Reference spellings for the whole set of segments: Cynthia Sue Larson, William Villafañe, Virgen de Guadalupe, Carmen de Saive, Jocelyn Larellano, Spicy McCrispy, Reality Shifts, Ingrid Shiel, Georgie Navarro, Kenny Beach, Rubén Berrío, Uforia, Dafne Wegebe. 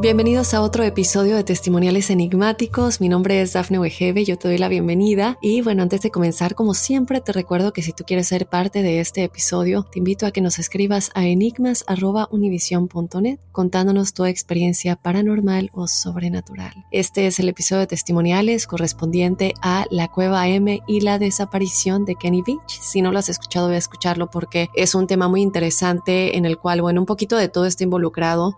Bienvenidos a otro episodio de Testimoniales Enigmáticos. Mi nombre es Dafne Wegebe, yo te doy la bienvenida. Y bueno, antes de comenzar, como siempre, te recuerdo que si tú quieres ser parte de este episodio, te invito a que nos escribas a enigmas@univision.net contándonos tu experiencia paranormal o sobrenatural. Este es el episodio de Testimoniales correspondiente a La Cueva M y la desaparición de Kenny Beach. Si no lo has escuchado, voy a escucharlo porque es un tema muy interesante en el cual, bueno, un poquito de todo está involucrado.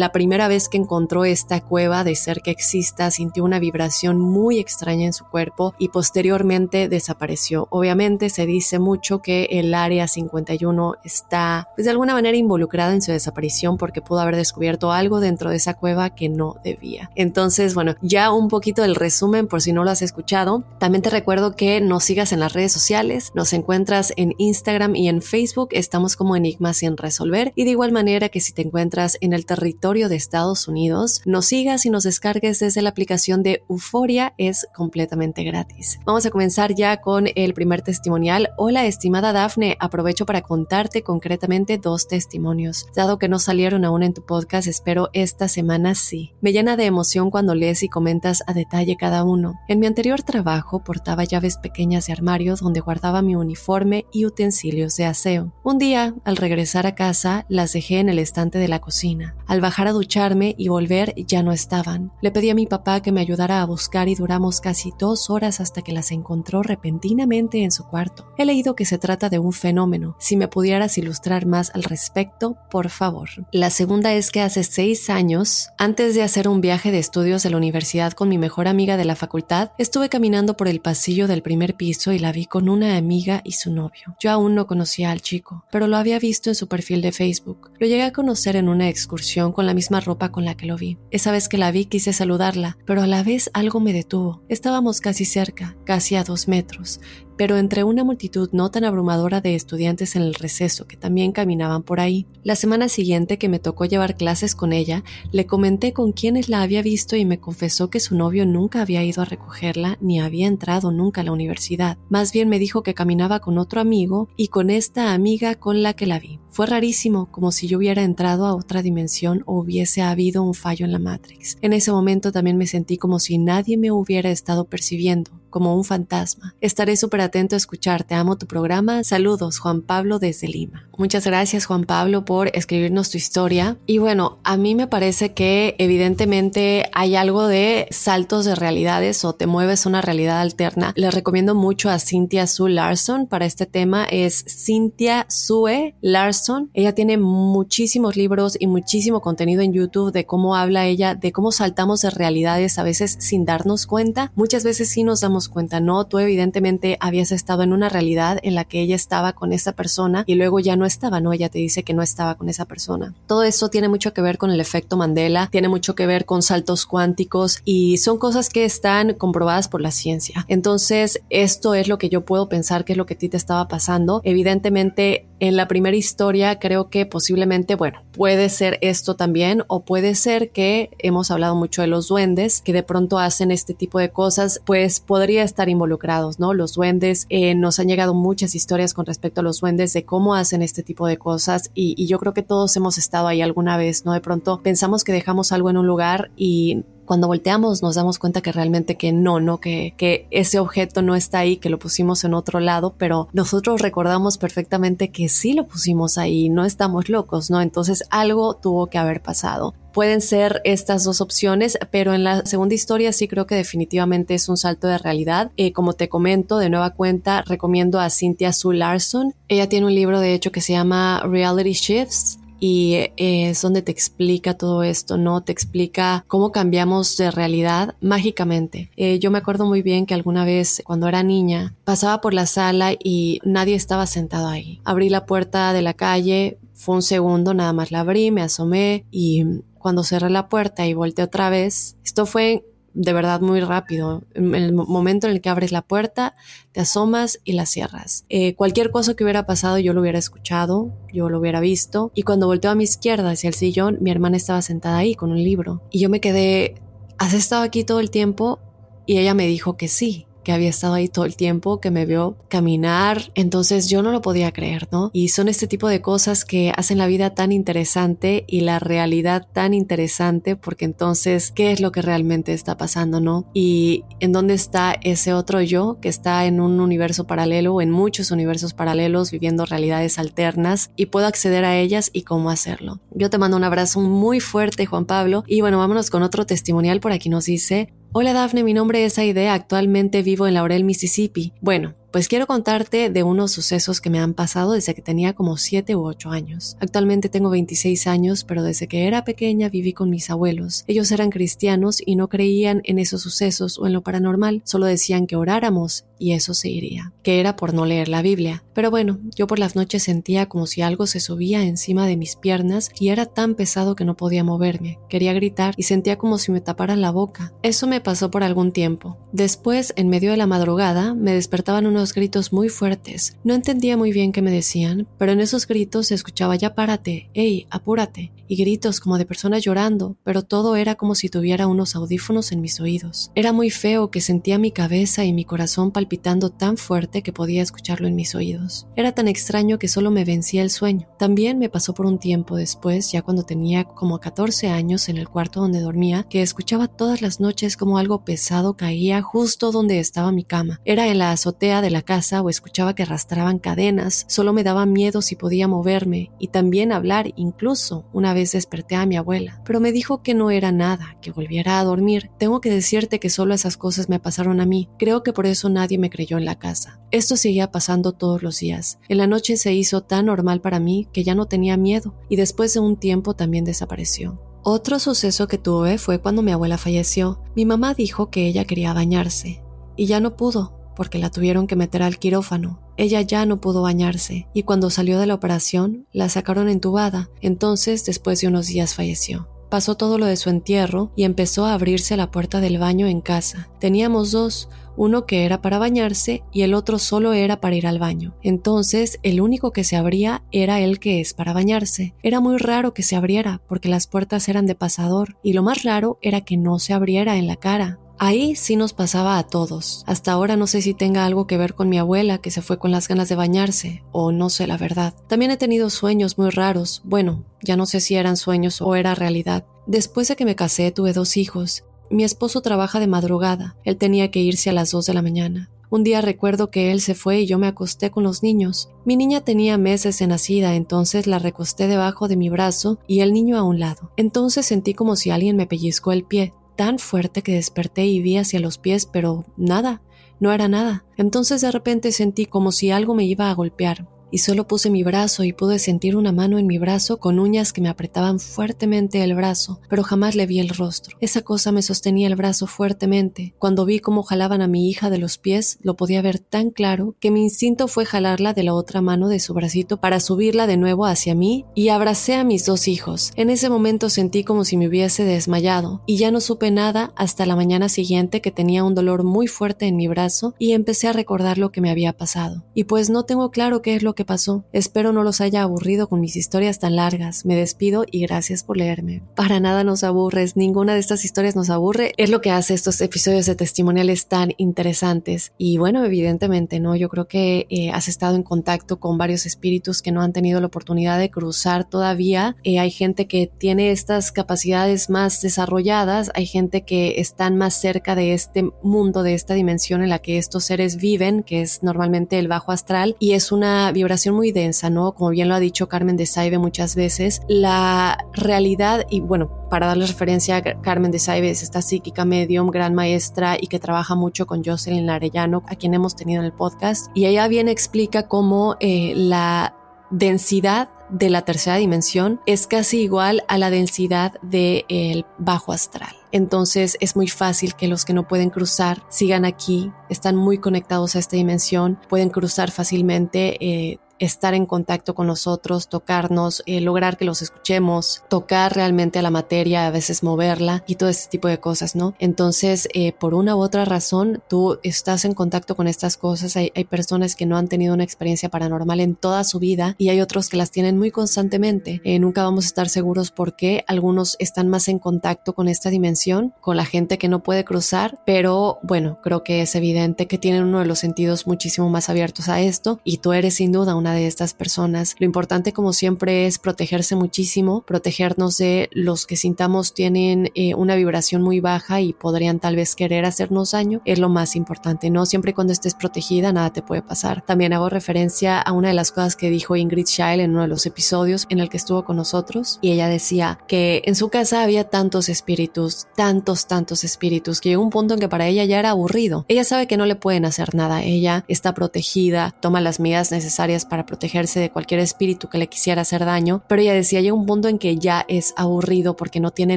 La primera vez que encontró esta cueva, de ser que exista, sintió una vibración muy extraña en su cuerpo y posteriormente desapareció. Obviamente se dice mucho que el Área 51 está, pues, de alguna manera involucrada en su desaparición porque pudo haber descubierto algo dentro de esa cueva que no debía. Entonces, bueno, ya un poquito el resumen por si no lo has escuchado. También te recuerdo que nos sigas en las redes sociales, nos encuentras en Instagram y en Facebook, estamos como Enigmas sin resolver, y de igual manera que si te encuentras en el territorio de Estados Unidos, nos sigas y nos descargues desde la aplicación de Uforia, es completamente gratis. Vamos a comenzar ya con el primer testimonial. Hola, estimada Dafne, aprovecho para contarte concretamente dos testimonios. Dado que no salieron aún en tu podcast, espero esta semana sí. Me llena de emoción cuando lees y comentas a detalle cada uno. En mi anterior trabajo portaba llaves pequeñas de armarios donde guardaba mi uniforme y utensilios de aseo. Un día, al regresar a casa, las dejé en el estante de la cocina. Al bajar a ducharme y volver ya no estaban. Le pedí a mi papá que me ayudara a buscar y duramos casi 2 horas hasta que las encontró repentinamente en su cuarto. He leído que se trata de un fenómeno. Si me pudieras ilustrar más al respecto, por favor. La segunda es que hace 6 años, antes de hacer un viaje de estudios de la universidad con mi mejor amiga de la facultad, estuve caminando por el pasillo del primer piso y la vi con una amiga y su novio. Yo aún no conocía al chico, pero lo había visto en su perfil de Facebook. Lo llegué a conocer en una excursión con la misma ropa con la que lo vi. Esa vez que la vi quise saludarla, pero a la vez algo me detuvo. Estábamos casi cerca, casi a 2 metros, pero entre una multitud no tan abrumadora de estudiantes en el receso que también caminaban por ahí. La semana siguiente que me tocó llevar clases con ella, le comenté con quiénes la había visto y me confesó que su novio nunca había ido a recogerla ni había entrado nunca a la universidad. Más bien me dijo que caminaba con otro amigo y con esta amiga con la que la vi. Fue rarísimo, como si yo hubiera entrado a otra dimensión o hubiese habido un fallo en la Matrix. En ese momento también me sentí como si nadie me hubiera estado percibiendo, como un fantasma. Estaré súper atento a escucharte, amo tu programa. Saludos, Juan Pablo desde Lima. Muchas gracias, Juan Pablo, por escribirnos tu historia. Y bueno, a mí me parece que evidentemente hay algo de saltos de realidades o te mueves a una realidad alterna. Les recomiendo mucho a Cynthia Sue Larson para este tema. Es Cynthia Sue Larson. Ella tiene muchísimos libros y muchísimo contenido en YouTube de cómo habla ella, de cómo saltamos de realidades a veces sin darnos cuenta. Muchas veces sí nos damos cuenta, no, tú evidentemente habías estado en una realidad en la que ella estaba con esta persona y luego ya no estaba, no, ella te dice que no estaba con esa persona. Todo eso tiene mucho que ver con el efecto Mandela, tiene mucho que ver con saltos cuánticos y son cosas que están comprobadas por la ciencia. Entonces, esto es lo que yo puedo pensar que es lo que a ti te estaba pasando. Evidentemente, En la primera historia creo que posiblemente, bueno, puede ser esto también, o puede ser que hemos hablado mucho de los duendes que de pronto hacen este tipo de cosas, pues podría estar involucrados, ¿no? Los duendes, nos han llegado muchas historias con respecto a los duendes de cómo hacen este tipo de cosas y yo creo que todos hemos estado ahí alguna vez, ¿no? De pronto pensamos que dejamos algo en un lugar y cuando volteamos nos damos cuenta que realmente que no, que ese objeto no está ahí, que lo pusimos en otro lado, pero nosotros recordamos perfectamente que sí lo pusimos ahí, no estamos locos, ¿no? Entonces algo tuvo que haber pasado. Pueden ser estas dos opciones, pero en la segunda historia sí creo que definitivamente es un salto de realidad. Como te comento, de nueva cuenta, recomiendo a Cynthia Sue Larson. Ella tiene un libro, de hecho, que se llama Reality Shifts, y es donde te explica todo esto, ¿no? Te explica cómo cambiamos de realidad mágicamente. Yo me acuerdo muy bien que alguna vez, cuando era niña, pasaba por la sala y nadie estaba sentado ahí. Abrí la puerta de la calle, fue un segundo, nada más la abrí, me asomé, y cuando cerré la puerta y volteé otra vez, esto fue de verdad muy rápido. En el momento en el que abres la puerta, te asomas y la cierras. Cualquier cosa que hubiera pasado yo lo hubiera escuchado, yo lo hubiera visto. Y cuando volteo a mi izquierda hacia el sillón, mi hermana estaba sentada ahí con un libro. Y yo me quedé, ¿has estado aquí todo el tiempo? Y ella me dijo que sí, que había estado ahí todo el tiempo, que me vio caminar. Entonces yo no lo podía creer, ¿no? Y son este tipo de cosas que hacen la vida tan interesante y la realidad tan interesante, porque entonces, ¿qué es lo que realmente está pasando, no? Y ¿en dónde está ese otro yo que está en un universo paralelo o en muchos universos paralelos viviendo realidades alternas y puedo acceder a ellas y cómo hacerlo? Yo te mando un abrazo muy fuerte, Juan Pablo. Y bueno, vámonos con otro testimonial. Por aquí nos dice: hola Dafne, mi nombre es Aide, actualmente vivo en Laurel, Mississippi. Bueno, pues quiero contarte de unos sucesos que me han pasado desde que tenía como 7 u 8 años. Actualmente tengo 26 años, pero desde que era pequeña viví con mis abuelos. Ellos eran cristianos y no creían en esos sucesos o en lo paranormal, solo decían que oráramos y eso se iría, que era por no leer la Biblia. Pero bueno, yo por las noches sentía como si algo se subía encima de mis piernas y era tan pesado que no podía moverme. Quería gritar y sentía como si me taparan la boca. Eso me pasó por algún tiempo. Después, en medio de la madrugada, me despertaban unos gritos muy fuertes. No entendía muy bien qué me decían, pero en esos gritos se escuchaba "ya párate, ey, apúrate", y gritos como de personas llorando, pero todo era como si tuviera unos audífonos en mis oídos. Era muy feo, que sentía mi cabeza y mi corazón palpitando tan fuerte que podía escucharlo en mis oídos. Era tan extraño que solo me vencía el sueño. También me pasó por un tiempo después, ya cuando tenía como 14 años, en el cuarto donde dormía, que escuchaba todas las noches como algo pesado caía justo donde estaba mi cama. Era en la azotea de la casa, o escuchaba que arrastraban cadenas. Solo me daba miedo si podía moverme y también hablar. Incluso una vez desperté a mi abuela, pero me dijo que no era nada, que volviera a dormir. Tengo que decirte que solo esas cosas me pasaron a mí. Creo que por eso nadie me creyó en la casa. Esto seguía pasando todos los días. En la noche se hizo tan normal para mí que ya no tenía miedo, y después de un tiempo también desapareció. Otro suceso que tuve fue cuando mi abuela falleció. Mi mamá dijo que ella quería bañarse y ya no pudo, porque la tuvieron que meter al quirófano. Ella ya no pudo bañarse, y cuando salió de la operación, la sacaron entubada. Entonces, después de unos días, falleció. Pasó todo lo de su entierro y empezó a abrirse la puerta del baño en casa. Teníamos dos, uno que era para bañarse y el otro solo era para ir al baño. Entonces, el único que se abría era el que es para bañarse. Era muy raro que se abriera, porque las puertas eran de pasador, y lo más raro era que no se abriera en la cara. Ahí sí nos pasaba a todos. Hasta ahora no sé si tenga algo que ver con mi abuela, que se fue con las ganas de bañarse, o no sé la verdad. También he tenido sueños muy raros. Bueno, ya no sé si eran sueños o era realidad. Después de que me casé, tuve 2 hijos. Mi esposo trabaja de madrugada. Él tenía que irse a las 2 de la mañana. Un día recuerdo que él se fue y yo me acosté con los niños. Mi niña tenía meses de nacida, entonces la recosté debajo de mi brazo y el niño a un lado. Entonces sentí como si alguien me pellizcó el pie, tan fuerte que desperté y vi hacia los pies, pero nada, no era nada. Entonces de repente sentí como si algo me iba a golpear, y solo puse mi brazo y pude sentir una mano en mi brazo con uñas que me apretaban fuertemente el brazo, pero jamás le vi el rostro. Esa cosa me sostenía el brazo fuertemente. Cuando vi cómo jalaban a mi hija de los pies, lo podía ver tan claro que mi instinto fue jalarla de la otra mano de su bracito para subirla de nuevo hacia mí, y abracé a mis 2 hijos. En ese momento sentí como si me hubiese desmayado, y ya no supe nada hasta la mañana siguiente, que tenía un dolor muy fuerte en mi brazo y empecé a recordar lo que me había pasado. Y pues no tengo claro qué es lo que que pasó. Espero no los haya aburrido con mis historias tan largas. Me despido y gracias por leerme. Para nada nos aburres, ninguna de estas historias nos aburre. Es lo que hace estos episodios de testimoniales tan interesantes. Y bueno, evidentemente, ¿no? Yo creo que has estado en contacto con varios espíritus que no han tenido la oportunidad de cruzar todavía. Hay gente que tiene estas capacidades más desarrolladas, hay gente que están más cerca de este mundo, de esta dimensión en la que estos seres viven, que es normalmente el bajo astral, y es una vibración muy densa, ¿no? Como bien lo ha dicho Carmen de Saive muchas veces, la realidad, y bueno, para darle referencia, Carmen de Saive es esta psíquica, medium, gran maestra y que trabaja mucho con Jocelyn Larellano, a quien hemos tenido en el podcast, y ella bien explica cómo la densidad de la tercera dimensión es casi igual a la densidad del bajo astral. Entonces es muy fácil que los que no pueden cruzar sigan aquí, están muy conectados a esta dimensión, pueden cruzar fácilmente, estar en contacto con nosotros, tocarnos, lograr que los escuchemos, tocar realmente a la materia, a veces moverla y todo este tipo de cosas, ¿no? Entonces, por una u otra razón, tú estás en contacto con estas cosas. Hay personas que no han tenido una experiencia paranormal en toda su vida y hay otros que las tienen muy constantemente. Nunca vamos a estar seguros porque algunos están más en contacto con esta dimensión, con la gente que no puede cruzar, pero bueno, creo que es evidente que tienen uno de los sentidos muchísimo más abiertos a esto y tú eres sin duda una de estas personas. Lo importante, como siempre, es protegerse muchísimo, protegernos de los que sintamos tienen una vibración muy baja y podrían tal vez querer hacernos daño. Es lo más importante, ¿no? Siempre y cuando estés protegida, nada te puede pasar. También hago referencia a una de las cosas que dijo Ingrid Shiel en uno de los episodios en el que estuvo con nosotros, y ella decía que en su casa había tantos espíritus, que llegó un punto en que para ella ya era aburrido. Ella sabe que no le pueden hacer nada, ella está protegida, toma las medidas necesarias para protegerse de cualquier espíritu que le quisiera hacer daño, pero ella decía, llega un punto en que ya es aburrido porque no tiene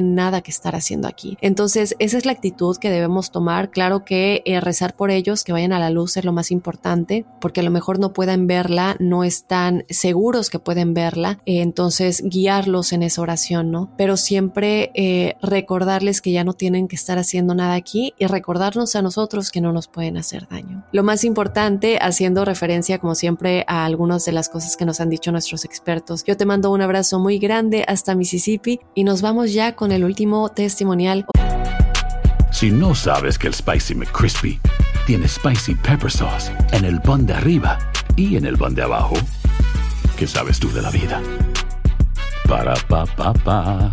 nada que estar haciendo aquí. Entonces esa es la actitud que debemos tomar. Claro que rezar por ellos, que vayan a la luz, es lo más importante, porque a lo mejor no pueden verla, no están seguros que pueden verla, entonces guiarlos en esa oración, ¿no? Pero siempre recordarles que ya no tienen que estar haciendo nada aquí y recordarnos a nosotros que no nos pueden hacer daño. Lo más importante, haciendo referencia como siempre a algún de las cosas que nos han dicho nuestros expertos. Yo te mando un abrazo muy grande hasta Mississippi y nos vamos ya con el último testimonial. Si no sabes que el Spicy McCrispy tiene Spicy Pepper Sauce en el pan de arriba y en el pan de abajo, ¿qué sabes tú de la vida? Para, pa, pa, pa.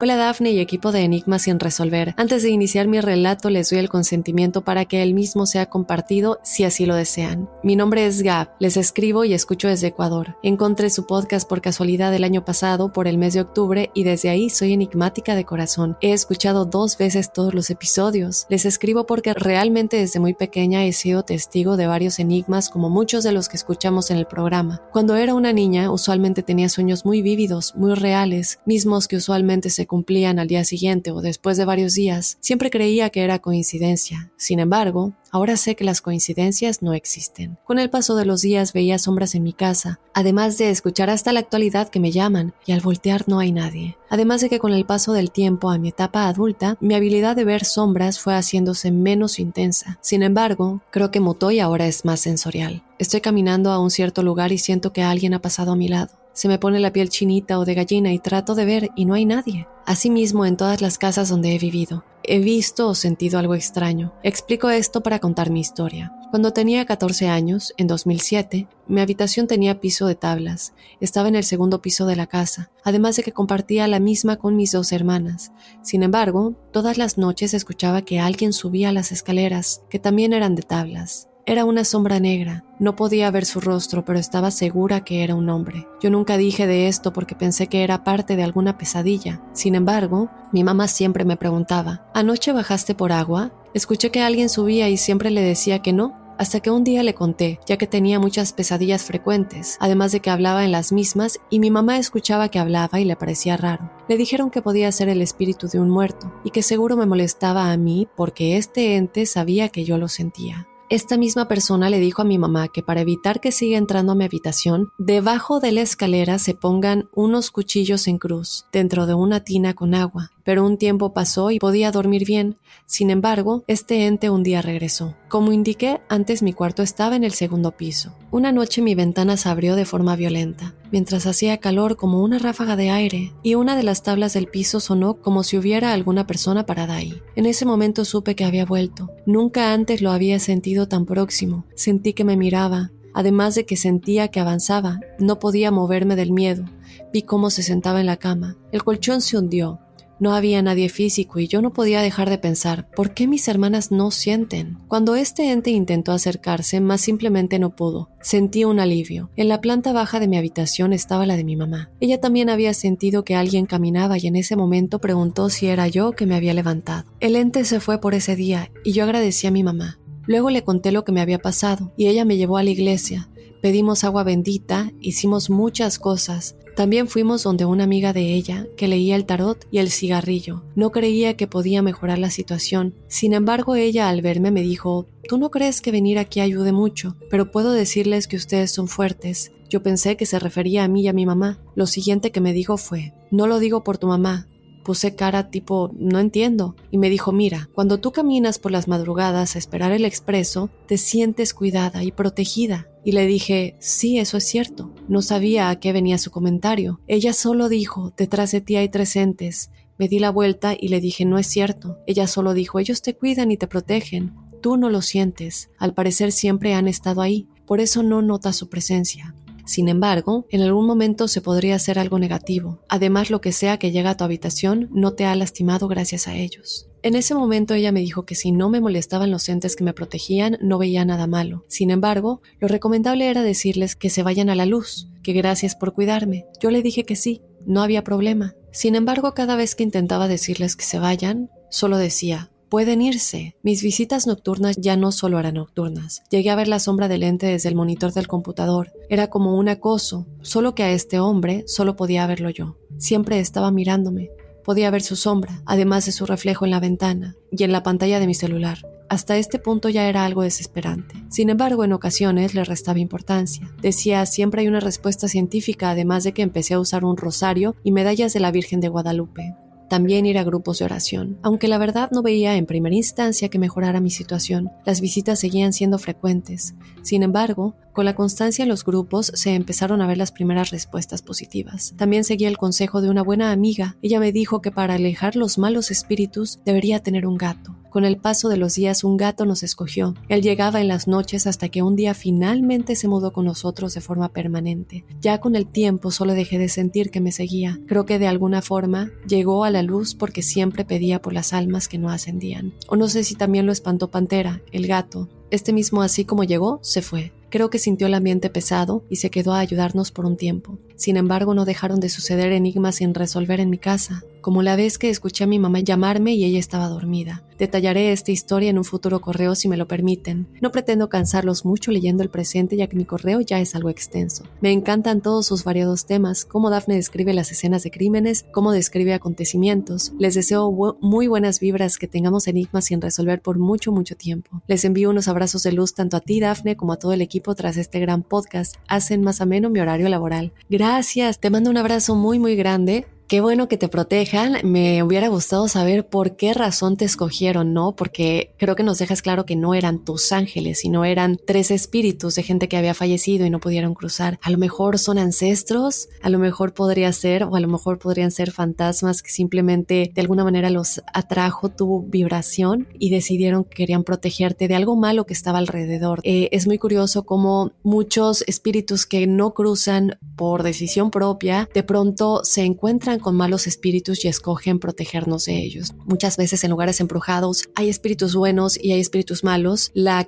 Hola Dafne y equipo de Enigmas sin resolver. Antes de iniciar mi relato les doy el consentimiento para que el mismo sea compartido si así lo desean. Mi nombre es Gab, les escribo y escucho desde Ecuador. Encontré su podcast por casualidad el año pasado por el mes de octubre y desde ahí soy enigmática de corazón. He escuchado 2 veces todos los episodios. Les escribo porque realmente desde muy pequeña he sido testigo de varios enigmas como muchos de los que escuchamos en el programa. Cuando era una niña usualmente tenía sueños muy vívidos, muy reales, mismos que usualmente se cumplían al día siguiente o después de varios días. Siempre creía que era coincidencia. Sin embargo, ahora sé que las coincidencias no existen. Con el paso de los días veía sombras en mi casa, además de escuchar hasta la actualidad que me llaman, y al voltear no hay nadie. Además de que con el paso del tiempo a mi etapa adulta, mi habilidad de ver sombras fue haciéndose menos intensa. Sin embargo, creo que mutó y ahora es más sensorial. Estoy caminando a un cierto lugar y siento que alguien ha pasado a mi lado. Se me pone la piel chinita o de gallina y trato de ver y no hay nadie. Asimismo, en todas las casas donde he vivido, he visto o sentido algo extraño. Explico esto para contar mi historia. Cuando tenía 14 años, en 2007, mi habitación tenía piso de tablas. Estaba en el segundo piso de la casa, además de que compartía la misma con mis 2 hermanas. Sin embargo, todas las noches escuchaba que alguien subía las escaleras, que también eran de tablas. Era una sombra negra. No podía ver su rostro, pero estaba segura que era un hombre. Yo nunca dije de esto porque pensé que era parte de alguna pesadilla. Sin embargo, mi mamá siempre me preguntaba, ¿anoche bajaste por agua? Escuché que alguien subía y siempre le decía que no. hasta que un día le conté, ya que tenía muchas pesadillas frecuentes, además de que hablaba en las mismas y mi mamá escuchaba que hablaba y le parecía raro. Le dijeron que podía ser el espíritu de un muerto y que seguro me molestaba a mí porque este ente sabía que yo lo sentía. Esta misma persona le dijo a mi mamá que para evitar que siga entrando a mi habitación, debajo de la escalera se pongan unos cuchillos en cruz, dentro de una tina con agua. Pero un tiempo pasó y podía dormir bien. Sin embargo, este ente un día regresó. Como indiqué antes, mi cuarto estaba en el segundo piso. Una noche mi ventana se abrió de forma violenta, mientras hacía calor como una ráfaga de aire, y una de las tablas del piso sonó como si hubiera alguna persona parada ahí. En ese momento supe que había vuelto. Nunca antes lo había sentido tan próximo. Sentí que me miraba, además de que sentía que avanzaba. No podía moverme del miedo. Vi cómo se sentaba en la cama. El colchón se hundió. No había nadie físico y yo no podía dejar de pensar, ¿por qué mis hermanas no sienten? Cuando este ente intentó acercarse, más simplemente no pudo. Sentí un alivio. En la planta baja de mi habitación estaba la de mi mamá. Ella también había sentido que alguien caminaba y en ese momento preguntó si era yo que me había levantado. El ente se fue por ese día y yo agradecí a mi mamá. Luego le conté lo que me había pasado y ella me llevó a la iglesia. Pedimos agua bendita, hicimos muchas cosas. También fuimos donde una amiga de ella, que leía el tarot y el cigarrillo. No creía que podía mejorar la situación. Sin embargo, ella al verme me dijo, «Tú no crees que venir aquí ayude mucho, pero puedo decirles que ustedes son fuertes». Yo pensé que se refería a mí y a mi mamá. Lo siguiente que me dijo fue, «No lo digo por tu mamá». Puse cara tipo, no entiendo, y me dijo, mira, cuando tú caminas por las madrugadas a esperar el expreso, te sientes cuidada y protegida. Y le dije, sí, eso es cierto. No sabía a qué venía su comentario. Ella solo dijo, detrás de ti hay tres entes. Me di la vuelta y le dije, no es cierto. Ella solo dijo, ellos te cuidan y te protegen. Tú no lo sientes. Al parecer siempre han estado ahí. Por eso no notas su presencia. Sin embargo, en algún momento se podría hacer algo negativo. Además, lo que sea que llega a tu habitación no te ha lastimado gracias a ellos. En ese momento ella me dijo que si no me molestaban los entes que me protegían, no veía nada malo. Sin embargo, lo recomendable era decirles que se vayan a la luz, que gracias por cuidarme. Yo le dije que sí, no había problema. Sin embargo, cada vez que intentaba decirles que se vayan, solo decía, pueden irse. Mis visitas nocturnas ya no solo eran nocturnas. Llegué a ver la sombra del ente desde el monitor del computador. Era como un acoso, solo que a este hombre solo podía verlo yo. Siempre estaba mirándome. Podía ver su sombra, además de su reflejo en la ventana y en la pantalla de mi celular. Hasta este punto ya era algo desesperante. Sin embargo, en ocasiones le restaba importancia. Decía, siempre hay una respuesta científica, además de que empecé a usar un rosario y medallas de la Virgen de Guadalupe. También ir a grupos de oración. Aunque la verdad no veía en primera instancia que mejorara mi situación, las visitas seguían siendo frecuentes. Sin embargo, con la constancia en los grupos se empezaron a ver las primeras respuestas positivas. También seguía el consejo de una buena amiga. Ella me dijo que para alejar los malos espíritus debería tener un gato. Con el paso de los días un gato nos escogió. Él llegaba en las noches hasta que un día finalmente se mudó con nosotros de forma permanente. Ya con el tiempo solo dejé de sentir que me seguía. Creo que de alguna forma llegó a la luz porque siempre pedía por las almas que no ascendían. O no sé si también lo espantó Pantera, el gato. Este mismo, así como llegó, se fue. Creo que sintió el ambiente pesado y se quedó a ayudarnos por un tiempo. Sin embargo, no dejaron de suceder enigmas sin resolver en mi casa, como la vez que escuché a mi mamá llamarme y ella estaba dormida. Detallaré esta historia en un futuro correo si me lo permiten. No pretendo cansarlos mucho leyendo el presente ya que mi correo ya es algo extenso. Me encantan todos sus variados temas, cómo Dafne describe las escenas de crímenes, cómo describe acontecimientos. Les deseo muy buenas vibras, que tengamos enigmas sin resolver por mucho, mucho tiempo. Les envío unos abrazos de luz tanto a ti, Dafne, como a todo el equipo. Tras este gran podcast, hacen más ameno mi horario laboral. Gracias, te mando un abrazo muy muy grande. Qué bueno que te protejan. Me hubiera gustado saber por qué razón te escogieron, ¿no? Porque creo que nos dejas claro que no eran tus ángeles, sino eran tres espíritus de gente que había fallecido y no pudieron cruzar. A lo mejor son ancestros, a lo mejor podría ser, o a lo mejor podrían ser fantasmas que simplemente de alguna manera los atrajo tu vibración y decidieron que querían protegerte de algo malo que estaba alrededor. Es muy curioso cómo muchos espíritus que no cruzan por decisión propia, de pronto se encuentran con malos espíritus y escogen protegernos de ellos. Muchas veces en lugares embrujados hay espíritus buenos y hay espíritus malos. La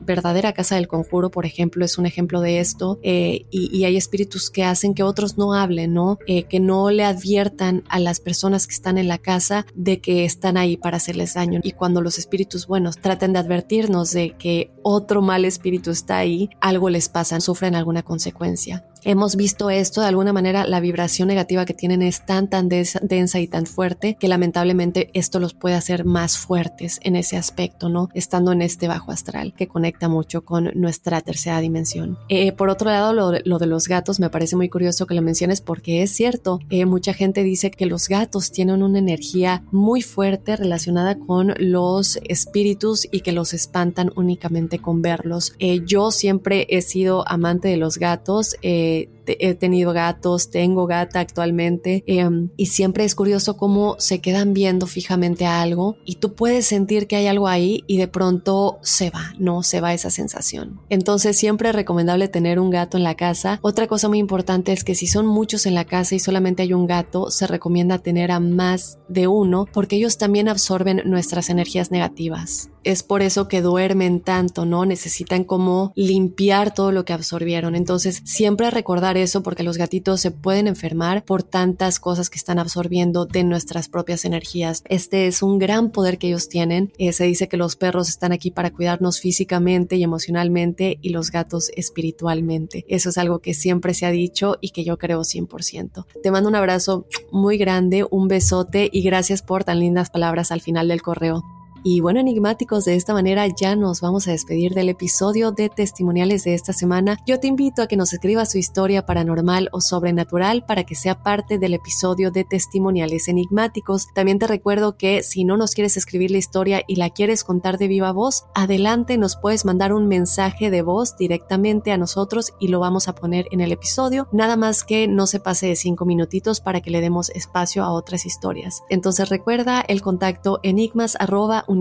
verdadera casa del conjuro, por ejemplo, es un ejemplo de esto. Y hay espíritus que hacen que otros no hablen, ¿no? Que no le adviertan a las personas que están en la casa de que están ahí para hacerles daño. Y cuando los espíritus buenos tratan de advertirnos de que otro mal espíritu está ahí, algo les pasa, sufren alguna consecuencia. Hemos visto esto, de alguna manera la vibración negativa que tienen es tan densa y tan fuerte que lamentablemente esto los puede hacer más fuertes en ese aspecto, ¿no? Estando en este bajo astral que conecta mucho con nuestra tercera dimensión. Por otro lado, lo de los gatos me parece muy curioso que lo menciones porque es cierto. Mucha gente dice que los gatos tienen una energía muy fuerte relacionada con los espíritus y que los espantan únicamente con verlos. Yo siempre he sido amante de los gatos. He tenido gatos, tengo gata actualmente y siempre es curioso cómo se quedan viendo fijamente a algo y tú puedes sentir que hay algo ahí y de pronto se va esa sensación. Entonces siempre es recomendable tener un gato en la casa. Otra cosa muy importante es que si son muchos en la casa y solamente hay un gato, se recomienda tener a más de uno porque ellos también absorben nuestras energías negativas. Es por eso que duermen tanto, ¿no? Necesitan como limpiar todo lo que absorbieron. Entonces siempre recordar eso porque los gatitos se pueden enfermar por tantas cosas que están absorbiendo de nuestras propias energías. Este es un gran poder que ellos tienen. Se dice que los perros están aquí para cuidarnos físicamente y emocionalmente y los gatos espiritualmente. Eso es algo que siempre se ha dicho y que yo creo 100%. Te mando un abrazo muy grande, un besote y gracias por tan lindas palabras al final del correo. Y bueno, enigmáticos, de esta manera ya nos vamos a despedir del episodio de testimoniales de esta semana. Yo te invito a que nos escribas su historia paranormal o sobrenatural para que sea parte del episodio de testimoniales enigmáticos. También te recuerdo que si no nos quieres escribir la historia y la quieres contar de viva voz, adelante, nos puedes mandar un mensaje de voz directamente a nosotros y lo vamos a poner en el episodio. Nada más que no se pase de 5 minutitos para que le demos espacio a otras historias. Entonces recuerda el contacto enigmas@univision.net.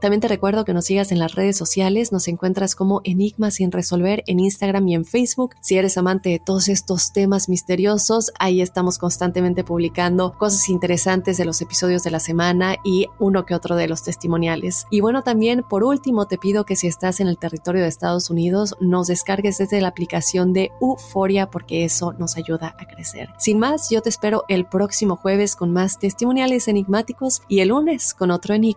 También te recuerdo que nos sigas en las redes sociales, nos encuentras como Enigmas Sin Resolver en Instagram y en Facebook. Si eres amante de todos estos temas misteriosos, ahí estamos constantemente publicando cosas interesantes de los episodios de la semana y uno que otro de los testimoniales. Y bueno, también por último te pido que si estás en el territorio de Estados Unidos, nos descargues desde la aplicación de Uforia porque eso nos ayuda a crecer. Sin más, yo te espero el próximo jueves con más testimoniales enigmáticos y el lunes con otro enigma